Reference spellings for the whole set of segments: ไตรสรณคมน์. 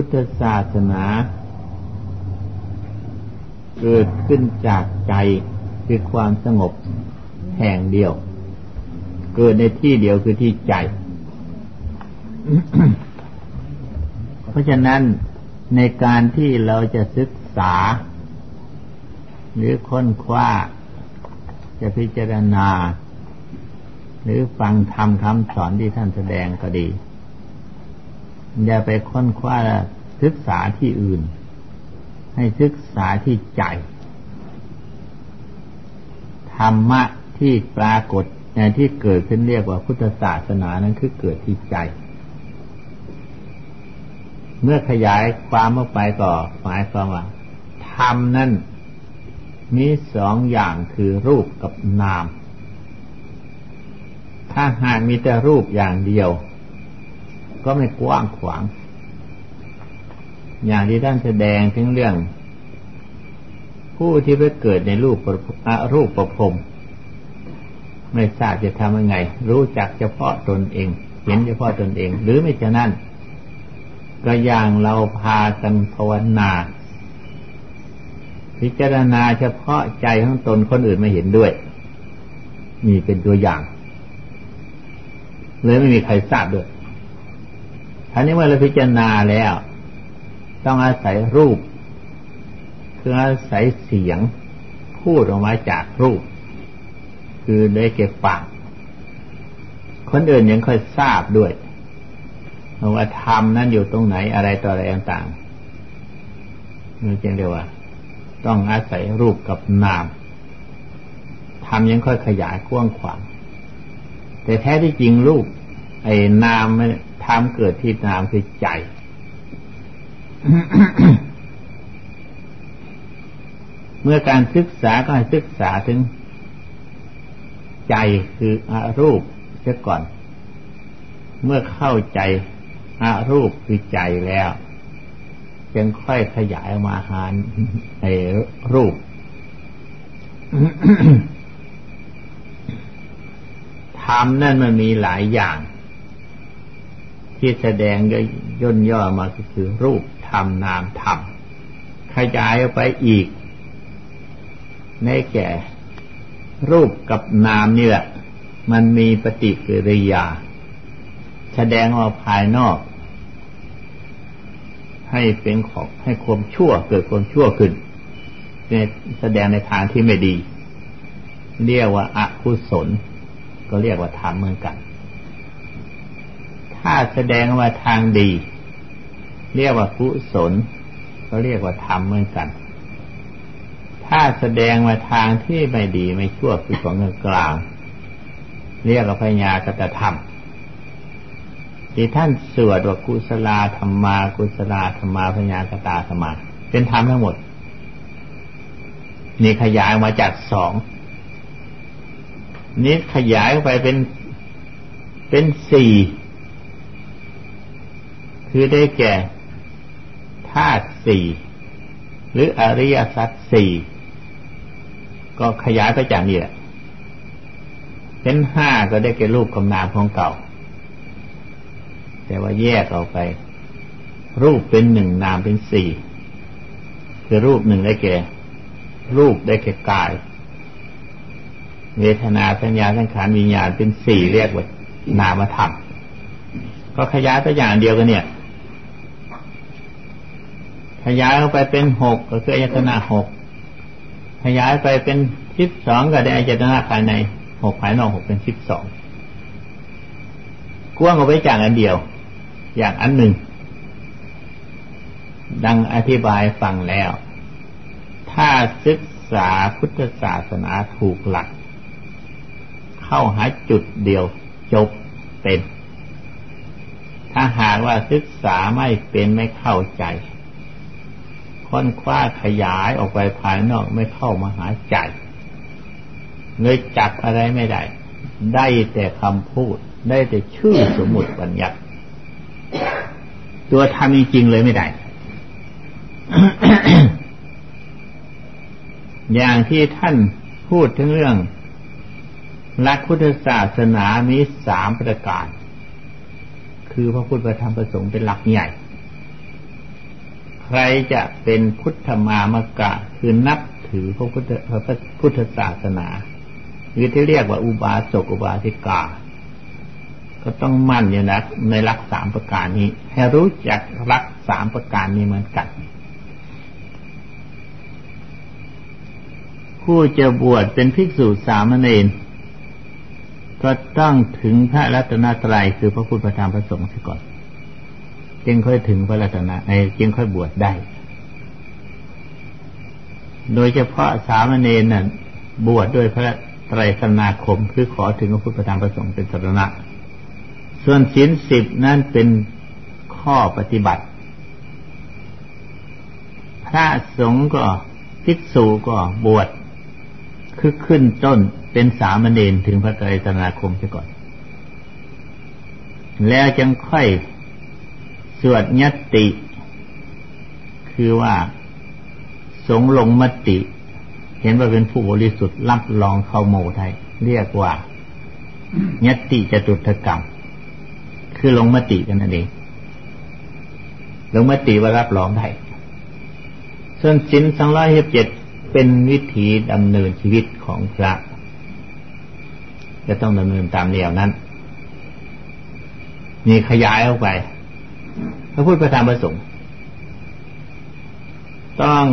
พุทธศาสนาเกิดขึ้นจากใจคือความสงบแห่งเดียวเกิดในที่เดียวคือที่ใจ เพราะฉะนั้นในการที่เราจะศึกษาหรือค้นคว้าจะพิจารณาหรือฟังธรรมคำสอนที่ท่านแสดงก็ดีอย่าไปค้นคว้าศึกษาที่อื่นให้ศึกษาที่ใจธรรมะที่ปรากฏในที่เกิดขึ้นเรียกว่าพุทธศาสนานั้นคือเกิดที่ใจเมื่อขยายความออกไปก็หมายความว่าธรรมนั้นมีสองอย่างคือรูปกับนามถ้าหากมีแต่รูปอย่างเดียวก็ไม่กว้างขวางอย่างที่ท่านแสดงถึงเรื่องผู้ที่ไปเกิดในรูปประพรมไม่ทราบจะทำยังไงรู้จักเฉพาะตนเองเห็นเฉพาะตนเองหรือไม่ฉะนั้นก็อย่างเราพากันภาวนาพิจารณาเฉพาะใจของตนคนอื่นไม่เห็นด้วยมีเป็นตัวอย่างเลยไม่มีใครทราบด้วยอันนี้เมื่อเราพิจารณาแล้วต้องอาศัยรูปคืออาศัยเสียงพูดออกมาจากรูปคือได้เก็บปากคนอื่นยังค่อยทราบด้วยว่าธรรมนั้นอยู่ตรงไหนอะไรต่ออะไรต่างๆนี่จึงเรียกว่าต้องอาศัยรูปกับนามธรรมยังค่อยขยายกว้างขวางแต่แท้ที่จริงรูปไอ้นามธรรมเกิดที่นามคือใจ เมื่อการศึกษาก็ให้ศึกษาถึงใจคืออรูปเสียก่อนเมื่อเข้าใจอรูปคือใจแล้วจึงค่อยขยายมาหาในรูป ธรรมนั่นมันมีหลายอย่างที่แสดงย่นย่อมาคือรูปธรรมนามธรรมขยายออกไปอีกในแก่รูปกับนามนี่แหละมันมีปฏิกิริยาแสดงออกภายนอกให้เป็นของให้ความชั่วเกิดความชั่วขึ้นแสดงในทางที่ไม่ดีเรียกว่าอกุศลก็เรียกว่าธรรมเหมือนกันถ้าแสดงว่าทางดีเรียกว่ากุศลก็เรียกว่าธรรมเหมือนกันถ้าแสดงว่าทางที่ไม่ดีไม่ชั่วคือของกลางเรียกว่าพยากตธรรมที่ท่านสวดว่ากุศลธรรมากุศลธรรมาพยากตาธรรมาเป็นธรรมทั้งหมดนี่ขยายมาจากสองนี้ขยายไปเป็นสี่คือได้แก่ธาตุสี่หรืออริยสัจสี่ก็ขยายไปจากนี้แหละเป็นห้าก็ได้แก่รูปกับนามของเก่าแต่ว่าแยกออกไปรูปเป็นหนึ่งนามเป็นสี่คือรูปหนึ่งได้แก่รูปได้แก่กายเวทนาสัญญาสังขารวิญญาณเป็นสี่เรียกว่านามธรรมก็ขยายไปอย่างเดียวกันเนี่ยขยายเข้าไปเป็นหกก็คืออายตนะหกขยายไปเป็น12ก็ได้อายตนะภายในหกภายนอกหกเป็น12กว้างออกไปจากอันเดียวอย่างอันหนึ่งดังอธิบายฟังแล้วถ้าศึกษาพุทธศาสนาถูกหลักเข้าหาจุดเดียวจบเป็นถ้าหากว่าศึกษาไม่เป็นไม่เข้าใจค้นคว้าขยายออกไปภายนอกไม่เข้ามาหาใจเลยจับอะไรไม่ได้ได้แต่คำพูดได้แต่ชื่อสมมุติบัญญัติตัวธรรมจริงๆเลยไม่ได้ อย่างที่ท่านพูดถึงเรื่องหลักพุทธศาสนามี3 ประการคือพระพุทธธรรมประสงค์เป็นหลักใหญ่ รจะเป็นพุทธมามกะคือนับถือพระพุทธศาสนาหรือที่เรียกว่าอุบาสกอุบาสิกาก็ต้องมั่นอยู่นะในหลักสามประการนี้ให้รู้จักหลักสามประการนี้เหมือนกันผู้จะบวชเป็นภิกษุสามเณรก็ต้องถึงพระรัตนตรัยคือพระพุทธพระธรรมพระสงฆ์ซะก่อนจึงค่อยถึงพระรัตนะจึงค่อยบวชได้โดยเฉพาะสามเณรนั้นบวชด้วยพระไตรสรณาคมคือขอถึงพระพุทธพระธรรมพระสงฆ์เป็นสรณะส่วนศีลสิบนั่นเป็นข้อปฏิบัติพระสงฆ์ก็ภิกษุก็บวชคือขึ้นต้นเป็นสามเณรถึงพระไตรสรณาคมซะก่อนแล้วจึงค่อยสวดญัตติคือว่าสงลงมติเห็นว่าเป็นผู้บริสุทธิ์รับรองเข้าโมไทยเรียกว่าญัตติจตุถกรรมคือลงมติกันนั่นเองลงมติว่ารับรองได้ส่วนศีล257เป็นวิธีดำเนินชีวิตของพระจะต้องดำเนินตามแนวนั้นนี่ขยายออกไปพระพุทธพระธรรมพระสงฆ์ต้อง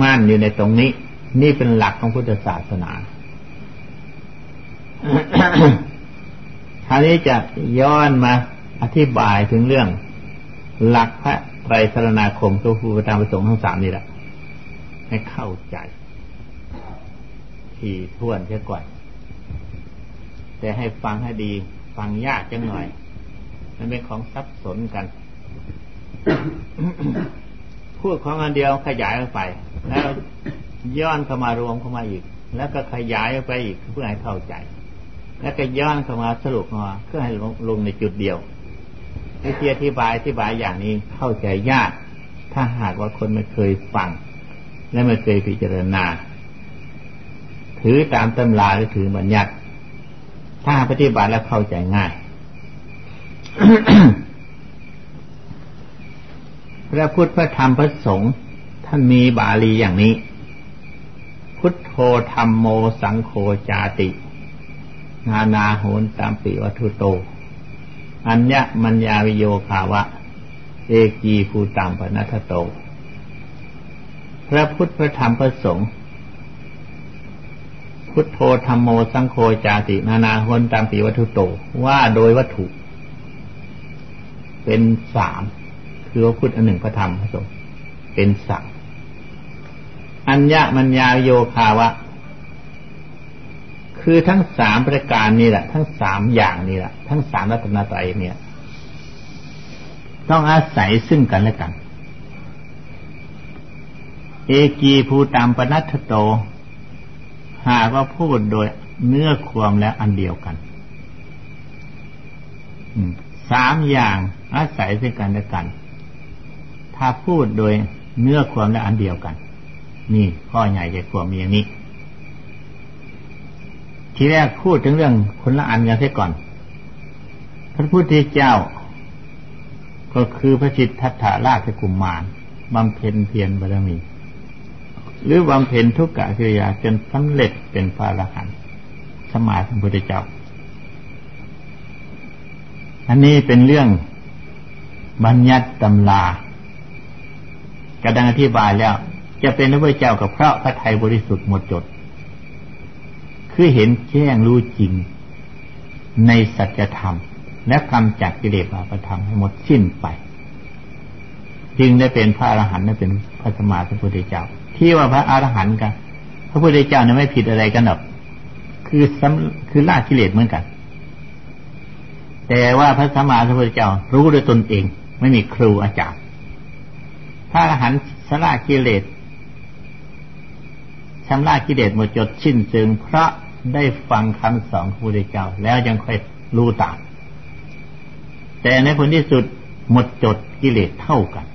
มั่นอยู่ในตรงนี้นี่เป็นหลักของพุทธศาสนา คราวนี้จะย้อนมาอธิบายถึงเรื่องหลักพระไตรสรณาคมพระพุทธพระธรรมพระสงฆ์ทั้งสามนี่แหละให้เข้าใจที่ท่วนเสียก่อนแต่ให้ฟังให้ดีฟังยากจังหน่อยมันเป็นของซับสนกัน พูดของอันเดียวขยายออกไปแล้วย้อนเข้ามารวมเข้ามาอีกแล้วก็ขยายออกไปอีกเพื่อให้เข้าใจแล้วก็ย้อนเข้ามาสรุปมาเพื่อให้ลงในจุดเดียววิธีอธิบายอย่างนี้เข้าใจยากถ้าหากว่าคนไม่เคยฟังและไม่เคยพิจารณาถือตามตำราหรือถือบัญญัติถ้าปฏิบัติแล้วเข้าใจง่าย พระพุทธพระธรรมพระสงฆ์ท่านมีบาลีอย่างนี้พุทโธธัมโมสังโฆจาตินานาโหนตัมปิวัตถุโตอัญญมัญญาวิโยคาวะเอกีภูตัมปนัทโตพระพุทธพระธรรมพระสงฆ์พุทโธธัมโมสังโฆจาตินานาโหนตัมปิวัตถุโตว่าโดยวัตถุเป็นสามคือพระพุทธอันหนึ่งพระธรรมพระสงฆ์เป็นสามอัญญมัญญาโยคาวะคือทั้งสามประการนี่แหละทั้งสามอย่างนี่แหละทั้งสามรัตนตรัยเนี่ยต้องอาศัยซึ่งกันและกันเอกีภูตัมปนัทโตหากว่าพูดโดยเนื้อความและอันเดียวกันสามอย่างอาศัยซึ่งกันและกันถ้าพูดโดยเนื้อความและอันเดียวกันนี่ข้อใหญ่ใจความมีอย่างนี้ทีแรกพูดถึงเรื่องคนละอันกันเสียก่อนพระพุทธเจ้าก็คือพระสิทธัตถราชกุมารบำเพ็ญเพียรบารมีหรือบำเพ็ญทุกขกิริยาจนสำเร็จเป็นพระอรหันต์สมาธิพระพุทธเจ้าอันนี้เป็นเรื่องบัญญัติตำรากระดังอธิบายแล้วจะเป็นพระพุทธเจ้ากับพระพทัยบริสุทธิ์หมดจดคือเห็นแจ้งรู้จริงในสัจธรรมและกำจัดกิเลสบาปธรรมให้หมดสิ้นไปจึงได้เป็นพระอรหันต์ได้เป็นพระสมมาสัมพุทธเจ้าที่ว่าพระอรหันต์กันพระพุทธเจ้าเนี่ยไม่ผิดอะไรกันหรอกคือละกิเลสเหมือนกันแต่ว่าพระสมมาสัมพุทธเจ้ารู้ด้วยตนเองไม่มีครูอาจารย์พระอรหันต์ละกิเลสชำระกิเลสหมดจดสิ้นเชิงเพราะได้ฟังคำสอนของพระพุทธเจ้าแล้วยังค่อยรู้ตามแต่ในผลที่สุดหมดจดกิเลสเท่ากัน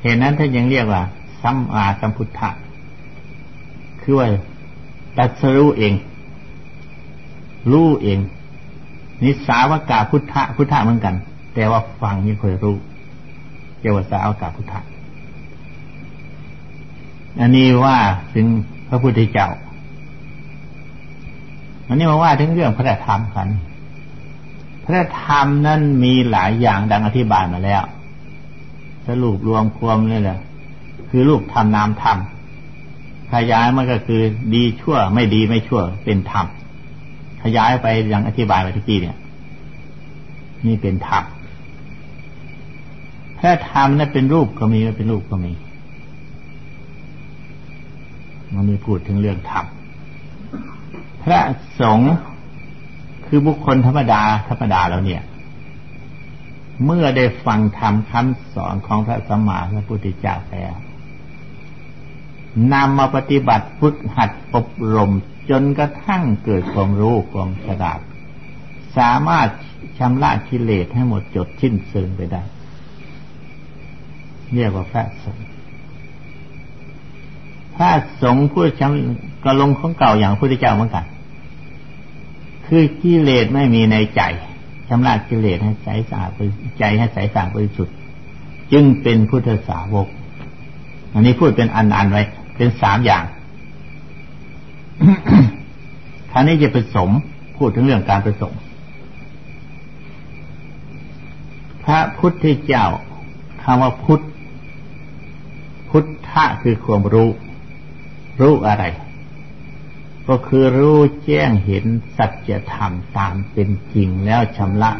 เหตุนั้นท่านยังเรียกว่าสัมมาสัมพุทธะคือว่าตรัสรู้เองรู้เองนิสสาวกาพุทธะพุทธะเหมือนกันแต่ว่าฟังยังค่อยรู้ เกวสาอัฏฐพุทธะอันนี้ว่าถึงพระพุทธเจ้าอันนี้มาว่าถึงเรื่องพระธรรมกันพระธรรมนั้นมีหลายอย่างดังอธิบายมาแล้วสรุปรวมความนี่แหละคือรูปธรรมนามธรรมขยายมันก็คือดีชั่วไม่ดีไม่ชั่วเป็นธรรมขยายไปอย่างอธิบายไปทุกทีเนี่ยนี่เป็นธรรมพระธรรมนั้นเป็นรูปก็มีไม่เป็นรูปก็มีมันมีพูดถึงเรื่องธรรมพระสงฆ์คือบุคคลธรรมดาแล้วเนี่ยเมื่อได้ฟังธรรมคำสอนของพระสัมมาสัมพุทธเจ้าแล้วนำมาปฏิบัติฝึกหัดอบรมจนกระทั่งเกิดความรู้ความฉลาดสามารถชำระกิเลสให้หมดจดชิ้นเชิงไปได้เรียกว่าพระสงฆ์ผู้ชำระลงของเก่าอย่างพระพุทธเจ้าเหมือนกันคือกิเลสไม่มีในใจชำระกิเลสให้ใสสะอาดใจให้ใสสะอาดบริสุทธิ์จึงเป็นพุทธสาวกอันนี้พูดเป็นอันๆไว้เป็นสามอย่าง คราวนี้จะผสมพูดถึงเรื่องการผสมพระพุทธเจ้าคำว่าพุทธะคือความรู้อะไรก็คือรู้แจ้งเห็นสัจธรรมตามเป็นจริงแล้วชำระ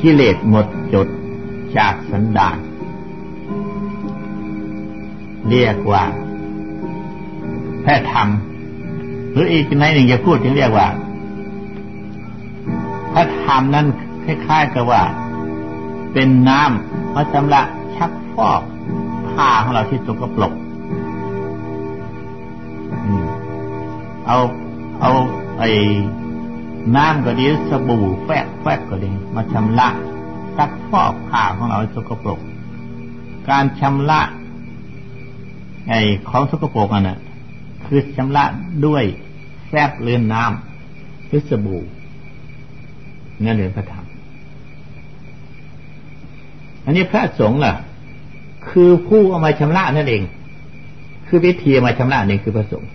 กิเลสหมดจดจากสันดานเรียกว่าพระธรรมหรืออีกในหนึ่งจะพูดถึงเรียกว่าพระธรรมนั้นคล้ายๆกับว่าเป็นน้ำมาชำระชักฟอกผ้าของเราที่สกปรกเอาไอ้น้ำก็ดีสบู่แฟบก็ดีมาชำระซักฟอกผ้าของเราสกปรกการชำระไอ้ของสกปรกน่ะคือชำระด้วยแฟบหรือน้ำหรือสบู่นั่นเองพระธรรมอันนี้พระสงฆ์ล่ะคือผู้เอามาชำระนั่นเองคือวิธีมาชำระนี่คือพระสงฆ์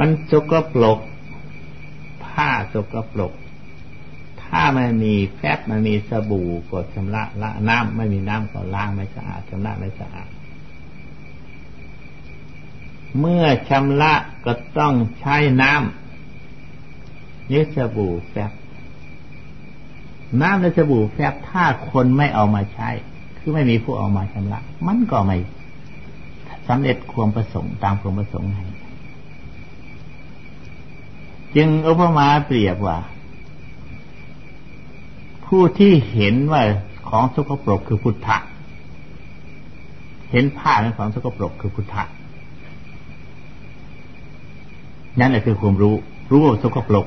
มันสกปรกผ้าสกปรกถ้ามันมีแฟบมันมีสบู่กดชำระละน้ำไม่มีน้ำก็ล้างไม่สะอาดชำระไม่สะอาดเมื่อชำระก็ต้องใช้น้ำนี่สบู่แฟบน้ำและสบู่แฟบถ้าคนไม่เอามาใช้คือไม่มีผู้เอามาชำระมันก็ไม่สำเร็จความประสงค์ตามความประสงค์ให้จึงอุปมาเปรียบว่าผู้ที่เห็นว่าของสกปรกคือพุทธะเห็นผ้าเป็นของสกปรกคือพุทธะนั่นแหละคือความรู้ว่าสกปรก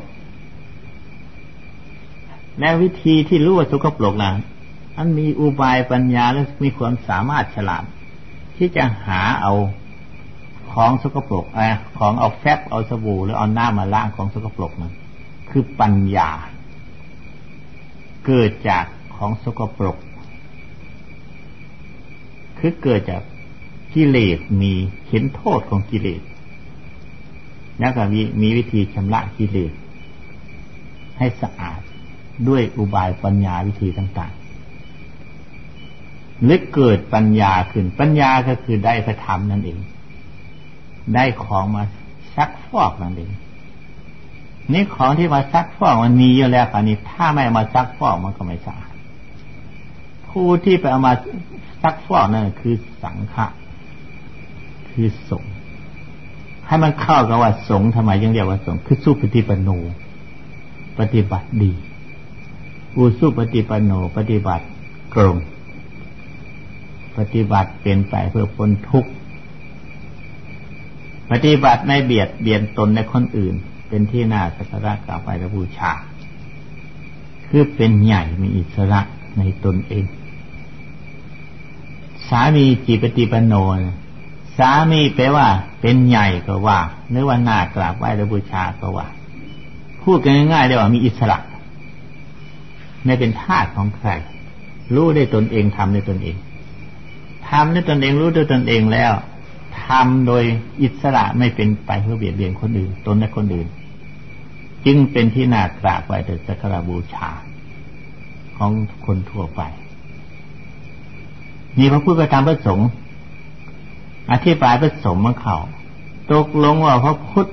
ในวิธีที่รู้ว่าสกปรกนั้นอันมีอุบายปัญญาและมีความสามารถฉลาดที่จะหาเอาของสกปรกของเอาแฟบเอาสบู่หรือเอาน้ำมาล้างของสกปรกนั้นคือปัญญาเกิดจากของสกปรกคือเกิดจากกิเลสมีเห็นโทษของกิเลสแล้วก็มีวิธีชำระกิเลสให้สะอาดด้วยอุบายปัญญาวิธีต่างๆหรือเกิดปัญญาขึ้นปัญญาก็คือได้พระธรรมนั่นเองได้ของมาซักฟอกนั่นเองนี่ของที่มาซักฟอกมันมีอยู่แล้วป่านนี้ถ้าไม่มาซักฟอกมันก็ไม่สะอาดผู้ที่ไปเอามาซักฟอกนั่นคือสังฆะคือสงฆ์ให้มันเข้ากับว่าสงฆ์ทำไมยังเรียกว่าสงฆ์คือสุปฏิปันโนปฏิบัติดีอุสุปฏิปันโนปฏิบัติตรงปฏิบัติเป็นไปเพื่อพ้นทุกข์ปฏิบัติไม่เบียดเบียนตนและคนอื่นเป็นที่น่าสักการะกราบไหว้และบูชาคือเป็นใหญ่มีอิสระในตนเองสามีจิปฏิปันโนสามีแปลว่าเป็นใหญ่ก็ว่าหรือว่าน่ากราบไหว้และบูชาก็ว่าพูดกันง่ายๆได้ว่ามีอิสระ ไม่เป็นทาสของใครรู้ได้ตนเองทำได้ตนเองทำได้ตนเองรู้ได้ตนเองแล้วทำโดยอิสระไม่เป็นไปเพื่อเบียดเบียนคนอื่นตนและคนอื่นจึงเป็นที่น่ากราบไหว้สักการะบูชาของคนทั่วไปนี่พระพุทธธรรมพระสงฆ์อธิบายพระสงฆ์มาเขาตกลงว่าพระพุทธ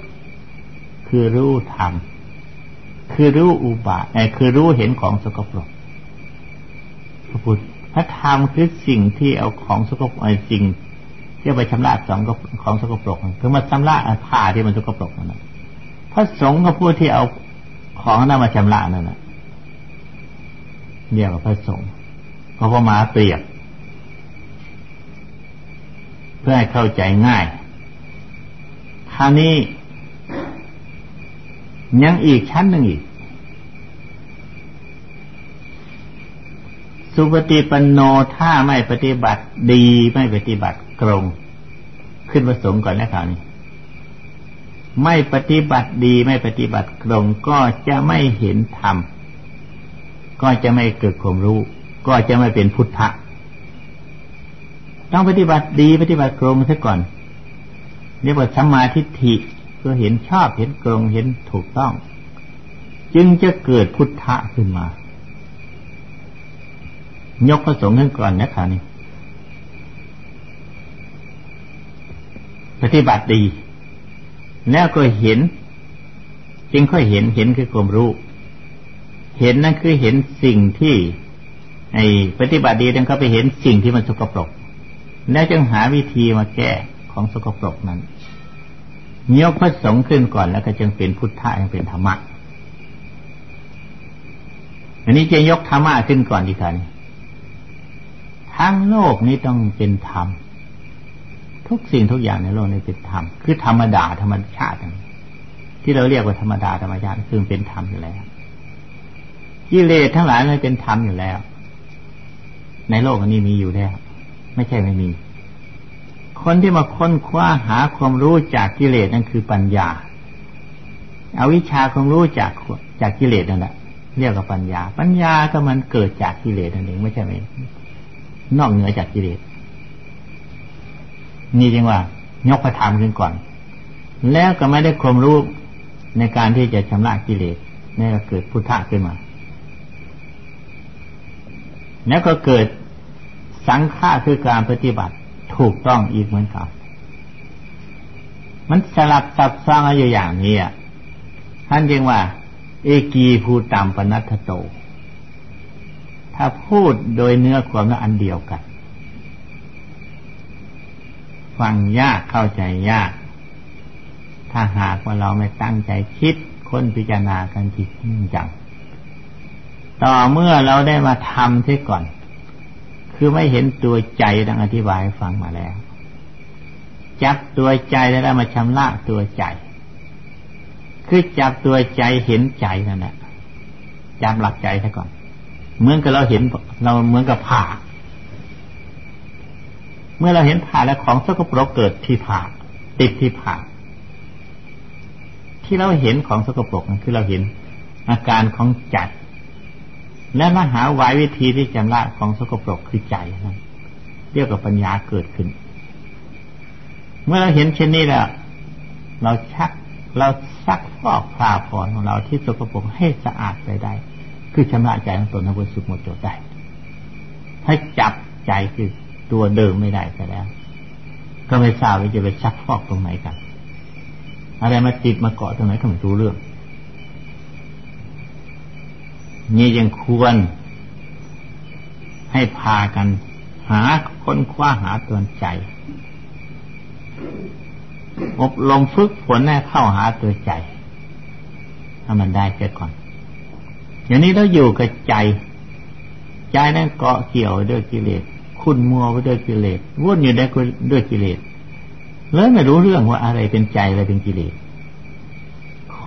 คือรู้ธรรมคือรู้อุบาทคือรู้เห็นของสกปรกพระพุทธพระธรรมคือสิ่งที่เอาของสกปรกสิ่งที่ไปชำระของสกปรกคือมาชำระผ้าที่มันสกปรกนั่นแหละพระสงฆ์กับผู้ที่เอาของนั้นมาชำระนั่นแหละเรียกว่าพระสงฆ์เขาก็มาเปรียบเพื่อให้เข้าใจง่ายคราวนี้ยังอีกชั้นหนึ่งอีกสุปฏิปันโนถ้าไม่ปฏิบัติดีไม่ปฏิบัติตรงขึ้นพระสงฆ์ก่อนนะคราวนี้ไม่ปฏิบัติดีไม่ปฏิบัติตรงก็จะไม่เห็นธรรมก็จะไม่เกิดความรู้ก็จะไม่เป็นพุทธะต้องปฏิบัติดีปฏิบัติตรงซะก่อนเรียกว่าสัมมาทิฏฐิเพื่อเห็นชอบเห็นตรงเห็นถูกต้องจึงจะเกิดพุทธะขึ้นมายกพระสงฆ์ขึ้นก่อนนะคราวนี้ปฏิบัติดีแล้วก็เห็นจึงค่อยเห็นคือความรู้เห็นนั่นคือเห็นสิ่งที่ไอ้ปฏิบัติดีนั้นก็ไปเห็นสิ่งที่มันสกปรกแล้วจึงหาวิธีมาแก้ของสกปรกนั้นยกพระสงฆ์ขึ้นก่อนแล้วก็จึงเป็นพุทธะจึงเป็นธรรมะอันนี้จะยกธรรมะขึ้นก่อนดีกันทั้งโลกนี้ต้องเป็นธรรมทุกสิ่งทุกอย่างในโลกนี้เป็นธรรมคือธรรมดาธรรมชาติที่เราเรียกว่าธรรมดาธรรมชาติซึ่งเป็นธรรมอยู่แล้วกิเลสทั้งหลายมันเป็นธรรมอยู่แล้วในโลกนี้มีอยู่แล้วไม่ใช่ไม่มีคนที่มาค้นคว้าหาความรู้จากกิเลสนั่นคือปัญญาเอาวิชาความรู้จากกิเลสนั่นแหละเรียกว่าปัญญาปัญญาก็มันเกิดจากกิเลสนั่นเองไม่ใช่ไหมนอกเหนือจากกิเลสนี่จริงว่ายกพระธรรมขึ้นก่อนแล้วก็ไม่ได้ความรู้ในการที่จะชำระกิเลสนี่ก็เกิดพุทธะขึ้นมาแล้วก็เกิดสังฆะคือการปฏิบัติถูกต้องอีกเหมือนกันมันสลับซับซ้อนอยู่อย่างนี้อ่ะท่านจึงว่าเอกีภูตัมปนัตถโตถ้าพูดโดยเนื้อความแล้วอันเดียวกันฟังยากเข้าใจยากถ้าหากว่าเราไม่ตั้งใจคิดค้นพิจารณากันจริงจังต่อเมื่อเราได้มาทำเสียก่อนคือไม่เห็นตัวใจดังอธิบายฟังมาแล้วจับตัวใจแล้วมาชำระตัวใจคือจับตัวใจเห็นใจนั่นแหละจับหลักใจซะก่อนเหมือนกับเราเห็นเราเหมือนกับผ่าเมื่อเราเห็นผ่าแล้วของสกปรกเกิดที่ผ่าติดที่ผ่าที่เราเห็นของสกปรกนั่นคือเราเห็นอาการของใจและมาหาวายวิธีที่ชำระของสกปรกคือใจนั่นเรียกว่าปัญญาเกิดขึ้นเมื่อเราเห็นเช่นนี้แล้วเราซักฟอกพราพรของเราที่สกปรกให้สะอาดไปได้คือชำระใจของตนให้บริสุทธิ์หมดจดได้ถ้าจับใจคือตัวเดิมไม่ได้ซะแล้วก็ไม่ทราบว่าจะไปซักฟอกตรงไหนกันอะไรมาติดมาเกาะตรงไหนก็ไม่รู้เรื่องนี่ยังควรให้พากันหาค้นคว้าหาตัวใจอบรมฝึกฝนให้เข้าหาตัวใจถ้ามันได้เสียก่อนอย่างนี้เราอยู่กับใจนั่นเกาะเกี่ยวด้วยกิเลสคุณมัวไปด้วยกิเลสวุ่นอยู่ด้วยกิเลสเลยไม่รู้เรื่องว่าอะไรเป็นใจอะไรเป็นกิเลส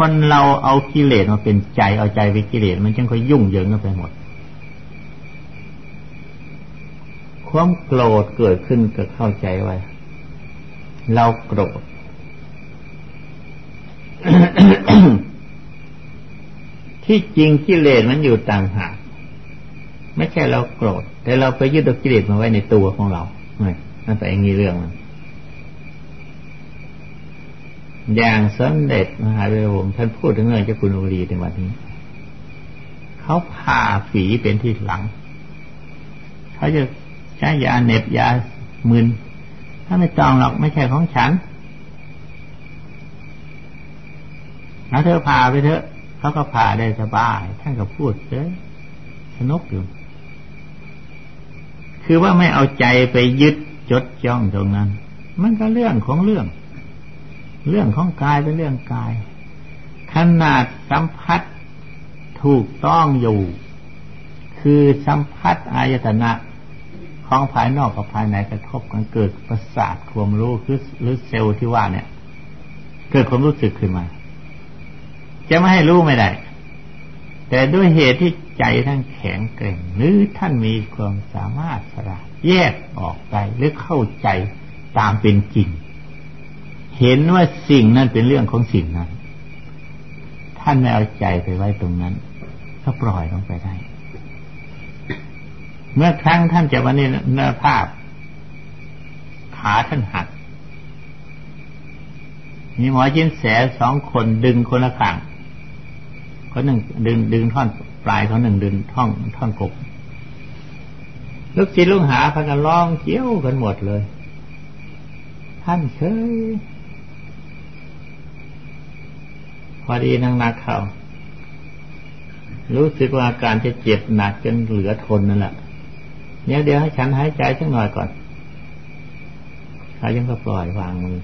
คนเราเอากิเลสมาเป็นใจเอาใจเป็นกิเลสมันจึงค่อยยุ่งเหยิงกันไปหมดความโกรธเกิดขึ้นก็เข้าใจไว้เราโกรธ ที่จริงกิเลสมันอยู่ต่างหาก ไม่ใช่เราโกรธแต่เราไปยึดกิเลสมาไว้ในตัวของเรานั่นแต่อย่างนี้เรื่องมันอย่างสมเด็จมหาเถรวงศ์ท่านพูดถึงเรื่องเจ้าคุณอุรีในวันนี้เขาผ่าฝีเป็นที่หลังเขาจะใช้ยาเหน็บยามึนถ้าไม่ต้องหรอกไม่ใช่ของฉันเอาเธอผ่าไปเถอะเขาก็ผ่าได้สบายท่านก็พูดเอ้ยสนุกอยู่คือว่าไม่เอาใจไปยึดจดจ้องตรงนั้นมันก็เรื่องของเรื่องของกายเป็นเรื่องกายขนาดสัมผัสถูกต้องอยู่คือสัมผัสอายตนะของภายนอกกับภายในกระทบกันเกิดประสาทความรู้หรือเซลล์ที่ว่าเนี่ยเกิดความรู้สึกขึ้นมาจะไม่ให้รู้ไม่ได้แต่ด้วยเหตุที่ใจท่านแข็งแกร่งหรือท่านมีความสามารถฉลาดแยกออกไปหรือเข้าใจตามเป็นจริงเห็นว่าสิ่งนั้นเป็นเรื่องของสิ่งนั้นท่านไม่เอาใจไปไว้ตรงนั้นก็ปล่อยลงไปได้เมื่อครั้งท่านจะมาเนี่ยเนื้อภาพขาท่านหักมีหมอจิ้นแสสองคนดึงคนละข้างคนหนึ่งดึงท่อนปลายคนหนึ่งดึงท่อนกบลูกศิษย์ลูกหาพากันร้องเจี๊ยวกันหมดเลยท่านเฉยพอดีนั่งนักเขารู้สึกว่าอาการจะเจ็บหนักจนเหลือทนนั่นแหละเดี๋ยวให้ฉันหายใจสักหน่อยก่อนเขายังก็ปล่อยวางมือ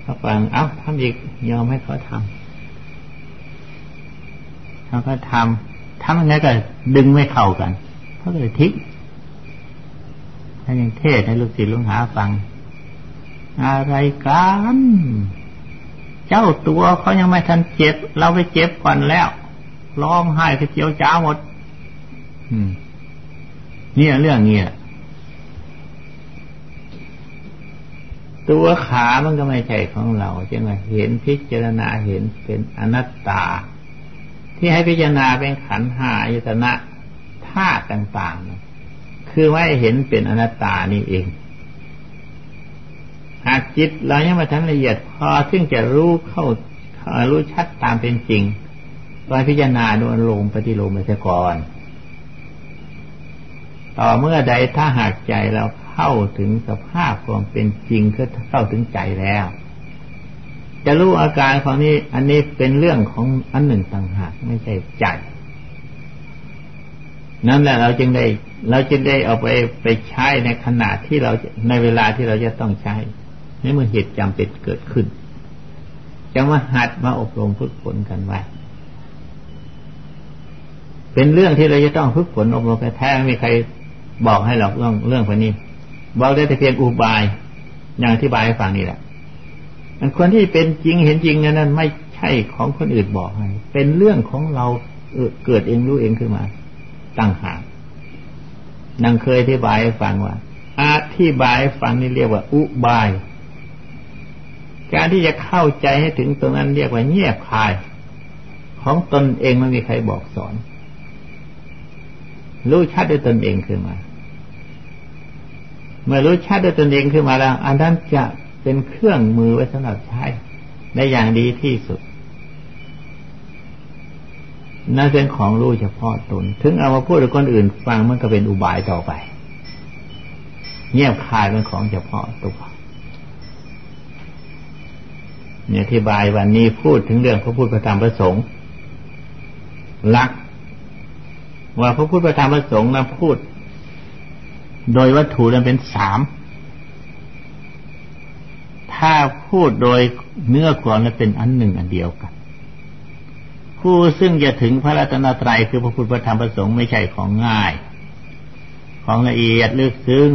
เขาฟังเอ้าทำอีกยอมให้เขาทำเขาก็ทำยังไงก็ดึงไม่เข้ากันเขาก็เลยทิ้งท่านยังเทศให้ลูกศิษย์ลูกหาฟังอะไรกันเจ้าตัวเขายังไม่ทันเจ็บเราไปเจ็บก่อนแล้วร้องไห้กระเจียวจ้าหมดเนี่ยเรื่องเงี้ยตัวขามันก็ไม่ใช่ของเราใช่ไหมเห็นพิจารณาเห็นเป็นอนัตตาที่ให้พิจารณาเป็นขันธ์ห้าอายตนะธาตุต่างๆคือว่าเห็นเป็นอนัตตานี่เองหากจิตเรายังไม่ทำละเอียดพอซึ่งจะรู้รู้ชัดตามเป็นจริงเราพิจารณาดูอารมณ์ปฏิโลมไปซะก่อนต่อเมื่อใดถ้าหากใจเราเข้าถึงสภาพความเป็นจริงคือเข้าถึงใจแล้วจะรู้อาการของนี้อันนี้เป็นเรื่องของอันหนึ่งต่างหากไม่ใช่ใจนั่นแหละเราจึงได้เอาไปใช้ในขณะที่เราในเวลาที่เราจะต้องใช้ในเมื่อเหตุจำเป็นเกิดขึ้นจะมาหัดมาอบรมฝึกฝนกันไว้เป็นเรื่องที่เราจะต้องฝึกฝนอบรมแท้ๆไม่มีใครบอกให้หรอกเรื่องพวกนี้บอกได้แต่เพียงอุบายอย่างอธิบายให้ฟังนี่แหละมันคนที่เป็นจริงเห็นจริงนั้นไม่ใช่ของคนอื่นบอกให้เป็นเรื่องของเราเกิดเองรู้เองขึ้นมาต่างหากนางเคยอธิบายให้ฟังว่าอธิบายให้ฟังนี่เรียกว่าอุบายการที่จะเข้าใจให้ถึงตรงนั้นเรียกว่าแยบคายของตนเองไม่มีใครบอกสอนรู้ชัดด้วยตนเองขึ้นมาเมื่อรู้ชัดด้วยตนเองขึ้นมาแล้วอันนั้นจะเป็นเครื่องมือไว้สำหรับใช้ในอย่างดีที่สุดนั่นเป็นของรู้เฉพาะตนถึงเอามาพูดกับคนอื่นฟังมันก็เป็นอุบายต่อไปเงียบคายเป็นของเฉพาะตัวเนี่ยอธิบายวันนี้พูดถึงเรื่องพระพุทธพระธรรมพระสงฆ์หลักว่าพระพุทธพระธรรมพระสงฆ์นะพูดโดยวัตถุนั้นเป็นสามถ้าพูดโดยเนื้อความนั้นเป็นอันหนึ่งอันเดียวกันผู้ซึ่งจะถึงพระรัตนตรัยคือพระพุทธพระธรรมพระสงฆ์ไม่ใช่ของง่ายของละเอียดลึกซึ้ง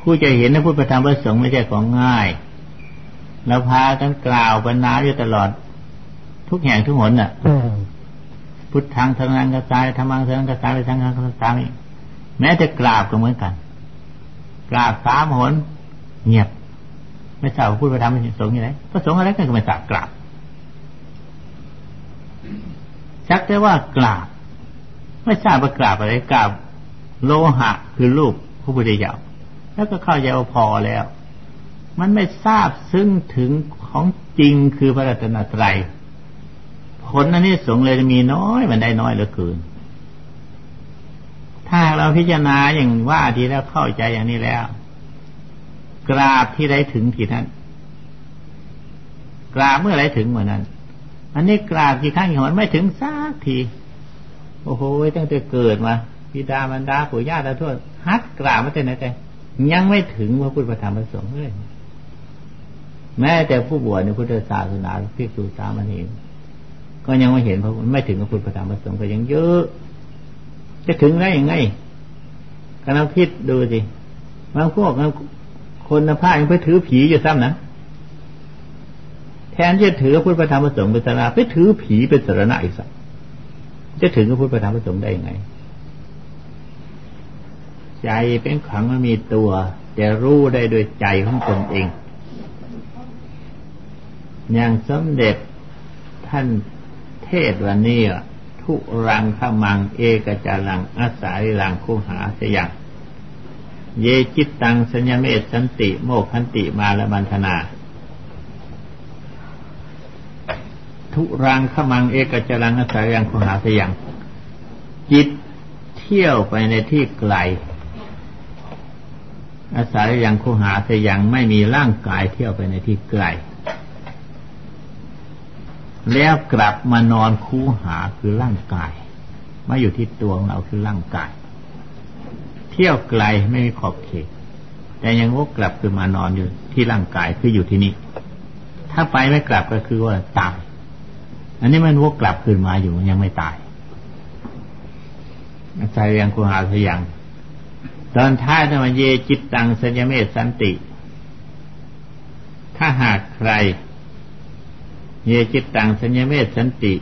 ผู้จะเห็นพระพุทธพระธรรมพระสงฆ์ไม่ใช่ของง่ายเราพากันกล่าวบรรณาอยู่ตลอดทุกแห่งทุกหนน่ะพุทธังสรณังคัจฉามิธรรมังสรณังคัจฉามิสังฆังสรณังคัจฉามิแม้แต่กราบก็เหมือนกันกราบสามหนเงียบไม่ทราบพูดพระธรรมพระสงฆ์อยู่ไหนพระสงฆ์อะไรกันก็ไม่ทราบกราบชักแต่ว่ากราบ ไม่ทราบว่ากราบอะไรกราบโลหะคือรูปพระพุทธเจ้าแล้วก็เข้าใจว่าพอแล้วมันไม่ทราบซึ่งถึงของจริงคือพระรัตนตรัยผลอันนี้สงเลยมีน้อยมันได้น้อยเหลือเกินถ้าเราพิจารณาอย่างว่าดีแล้วเข้าใจอย่างนี้แล้วกราบที่ได้ถึงที่นั้นกราบเมื่อไรถึงเหมือนนั้นอันนี้กราบกี่ครั้งมันไม่ถึงสักทีโอ้โหตั้งแต่เกิดมาบิดามารดาปู่ย่าตาทวดฮัดกราบมาแต่ไหนแต่ยังไม่ถึงพระพุทธธรรมพระสงฆ์เลยแม้แต่ผู้บวชในพุทธศาสนาภิกษุสามเณรก็ยังไม่เห็นเพราะไม่ถึงพระพุทธธรรมพระสงฆ์ก็ยังเยอะจะถึงได้ยังไงคณะพิษดูสิบางพวกคนนับผ้ายังไปถือผีอยู่ซ้ำนะแทนจะถือพุทธธรรมพระสงฆ์เป็นสาระไปถือผีเป็นสารณะอีกสักจะถึงพุทธธรรมพระสงฆ์ได้ยังไงใจเป็นขังมันมีตัวแต่รู้ได้โดยใจของตนเองอย่างสมเด็จท่านเทศวันนี้ทุรังขมังเอกจารังอาสาริรังคู่หาสยังเยจิตตังสัญญเมตสันติโมกขันติมาละบันธนาทุรังขมังเอกจารังอาสาริรังคู่หาสยังจิตเที่ยวไปในที่ไกลอาศัยยังคู่หาแต่ยังไม่มีร่างกายเที่ยวไปในที่ไกลแล้วกลับมานอนคู่หาคือร่างกายมาอยู่ที่ตัวของเราคือร่างกายเที่ยวไกลไม่มีขอบเขตแต่ยังวกกลับคือมานอนอยู่ที่ร่างกายคืออยู่ที่นี่ถ้าไปไม่กลับก็คือว่าตายอันนี้มันวกกลับคืนมาอยู่ยังไม่ตายอาศัยยังคู่หาแต่ยังตอนท้ายธรรมเยจิตตังสัญญเมตสันติถ้าหากใครเยจิตตังสัญญเมตสันติ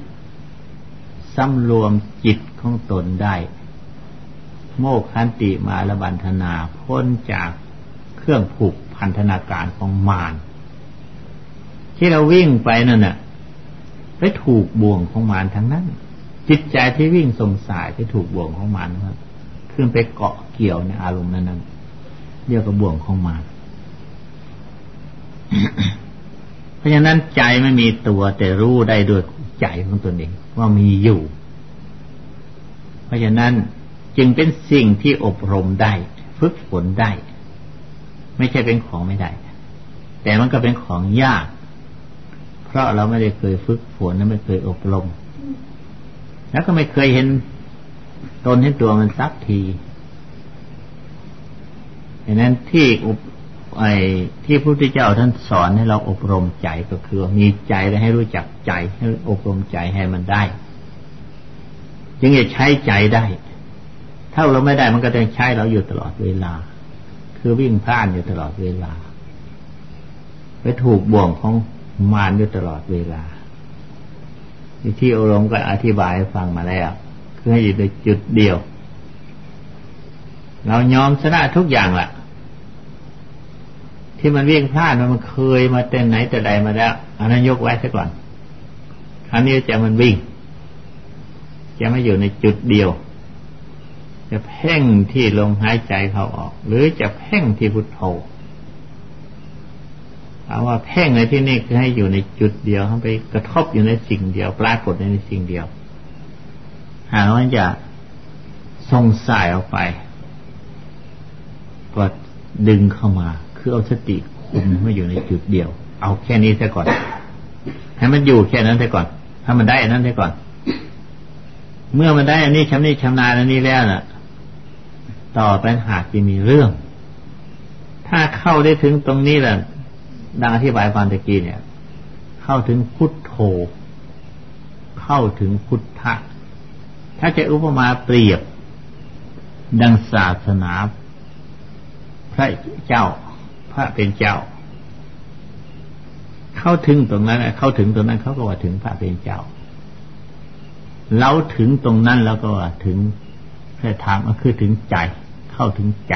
สำรวมจิตของตนได้โมกขันติมาละบันธนาพ้นจากเครื่องผูกพันธนาการของมารที่เราวิ่งไปนั่นน่ะไปถูกบ่วงของมารทั้งนั้นจิตใจที่วิ่งสงสัยไปถูกบ่วงของมารครับขึ้นไปเกาะเกี่ยวในอารมณ์นั้นๆเรียกว่าบ่วงของมาร เพราะฉะนั้นใจไม่มีตัวแต่รู้ได้ด้วยใจของตนเองว่ามีอยู่เพราะฉะนั้นจึงเป็นสิ่งที่อบรมได้ฝึกฝนได้ไม่ใช่เป็นของไม่ได้แต่มันก็เป็นของยากเพราะเราไม่ได้เคยฝึกฝนและไม่เคยอบรมแล้วก็ไม่เคยเห็นตนที่ตัวมันสักทีดังนั้นที่พระพุทธเจ้าท่านสอนให้เราอบรมใจก็คือมีใจและให้รู้จักใจให้อบรมใจให้มันได้จึงจะใช้ใจได้ถ้าเราไม่ได้มันก็จะใช้เราอยู่ตลอดเวลาคือวิ่งพล่านอยู่ตลอดเวลาไปถูกบ่วงของมารอยู่ตลอดเวลาที่อบรมก็อธิบายให้ฟังมาแล้วเพื่อให้อยู่ในจุดเดียวเรายอมชนะทุกอย่างล่ะที่มันวิ่งพลาดมันเคยมาแต่ไหนแต่ใดมาแล้วอันนั้นยกไว้ซะก่อนครั้งนี้จะมันวิ่งจะไม่อยู่ในจุดเดียวจะเพ่งที่ลมหายใจเข้าออกหรือจะเพ่งที่พุทโธคำว่าเพ่งในที่นี้คือให้อยู่ในจุดเดียวให้ไปกระทบอยู่ในสิ่งเดียวปรากฏในสิ่งเดียวหากว่าจะส่งสายออกไปก็ดึงเข้ามาคือเอาสติคุมมาอยู่ในจุดเดียวเอาแค่นี้ซะก่อนให้มันอยู่แค่นั้นซะก่อนถ้ามันได้อันนั้นซะก่อนเมื่อมันได้อันนี้ชำนิชำนาญอันนี้แล้วน่ะต่อไปหากจะมีเรื่องถ้าเข้าได้ถึงตรงนี้แหละดังอธิบายความตะกี้เนี่ยเข้าถึงพุทโธเข้าถึงพุทธะถ้าจะอุปมาเปรียบดังศาสนาพระเจ้าพระเป็นเจ้าเข้าถึงตรงนั้นเข้าถึงตรงนั้นเขาก็ว่าถึงพระเป็นเจ้าเราถึงตรงนั้นแล้วก็ว่าถึงพระธรรมก็คือถึงใจเข้าถึงใจ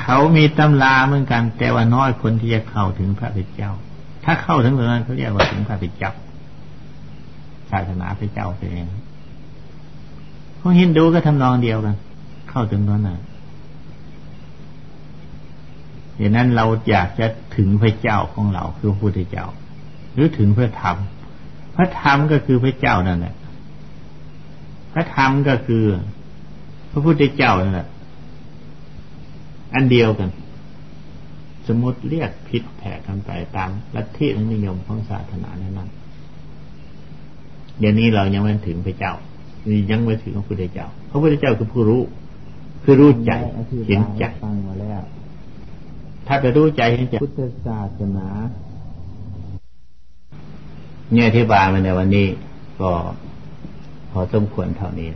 เขามีตำราเหมือนกันแต่ว่าน้อยคนที่จะเข้าถึงพระเป็นเจ้าถ้าเข้าถึงตรงนั้นเขาเรียกว่าถึงพระเป็นเจ้า ศาสนาพระเจ้าเองพวกฮินดูก็ทำนองเดียวกันเข้าถึงนั้นนะอย่างนั้นเราอยากจะถึงพระเจ้าของเราคือพระพุทธเจ้าหรือถึงพระธรรมพระธรรมก็คือพระเจ้านั่นแหละพระธรรมก็คือพระพุทธเจ้านั่นแหละอันเดียวกันสมมติเรียกผิดแผกกันไปตามลัทธินิยมของศาสนานั้นเดี๋ยวนี้เรายังไม่ถึงพระเจ้ายังไม่ถึงพระพุทธเจ้าพระพุทธเจ้าคือผู้รู้คือรู้ใจเห็นใจถ้าจะรู้ใจเห็นใจพุทธศาสนาเนี่ยอธิบายมาในวันนี้ก็พอสมควรเท่านี้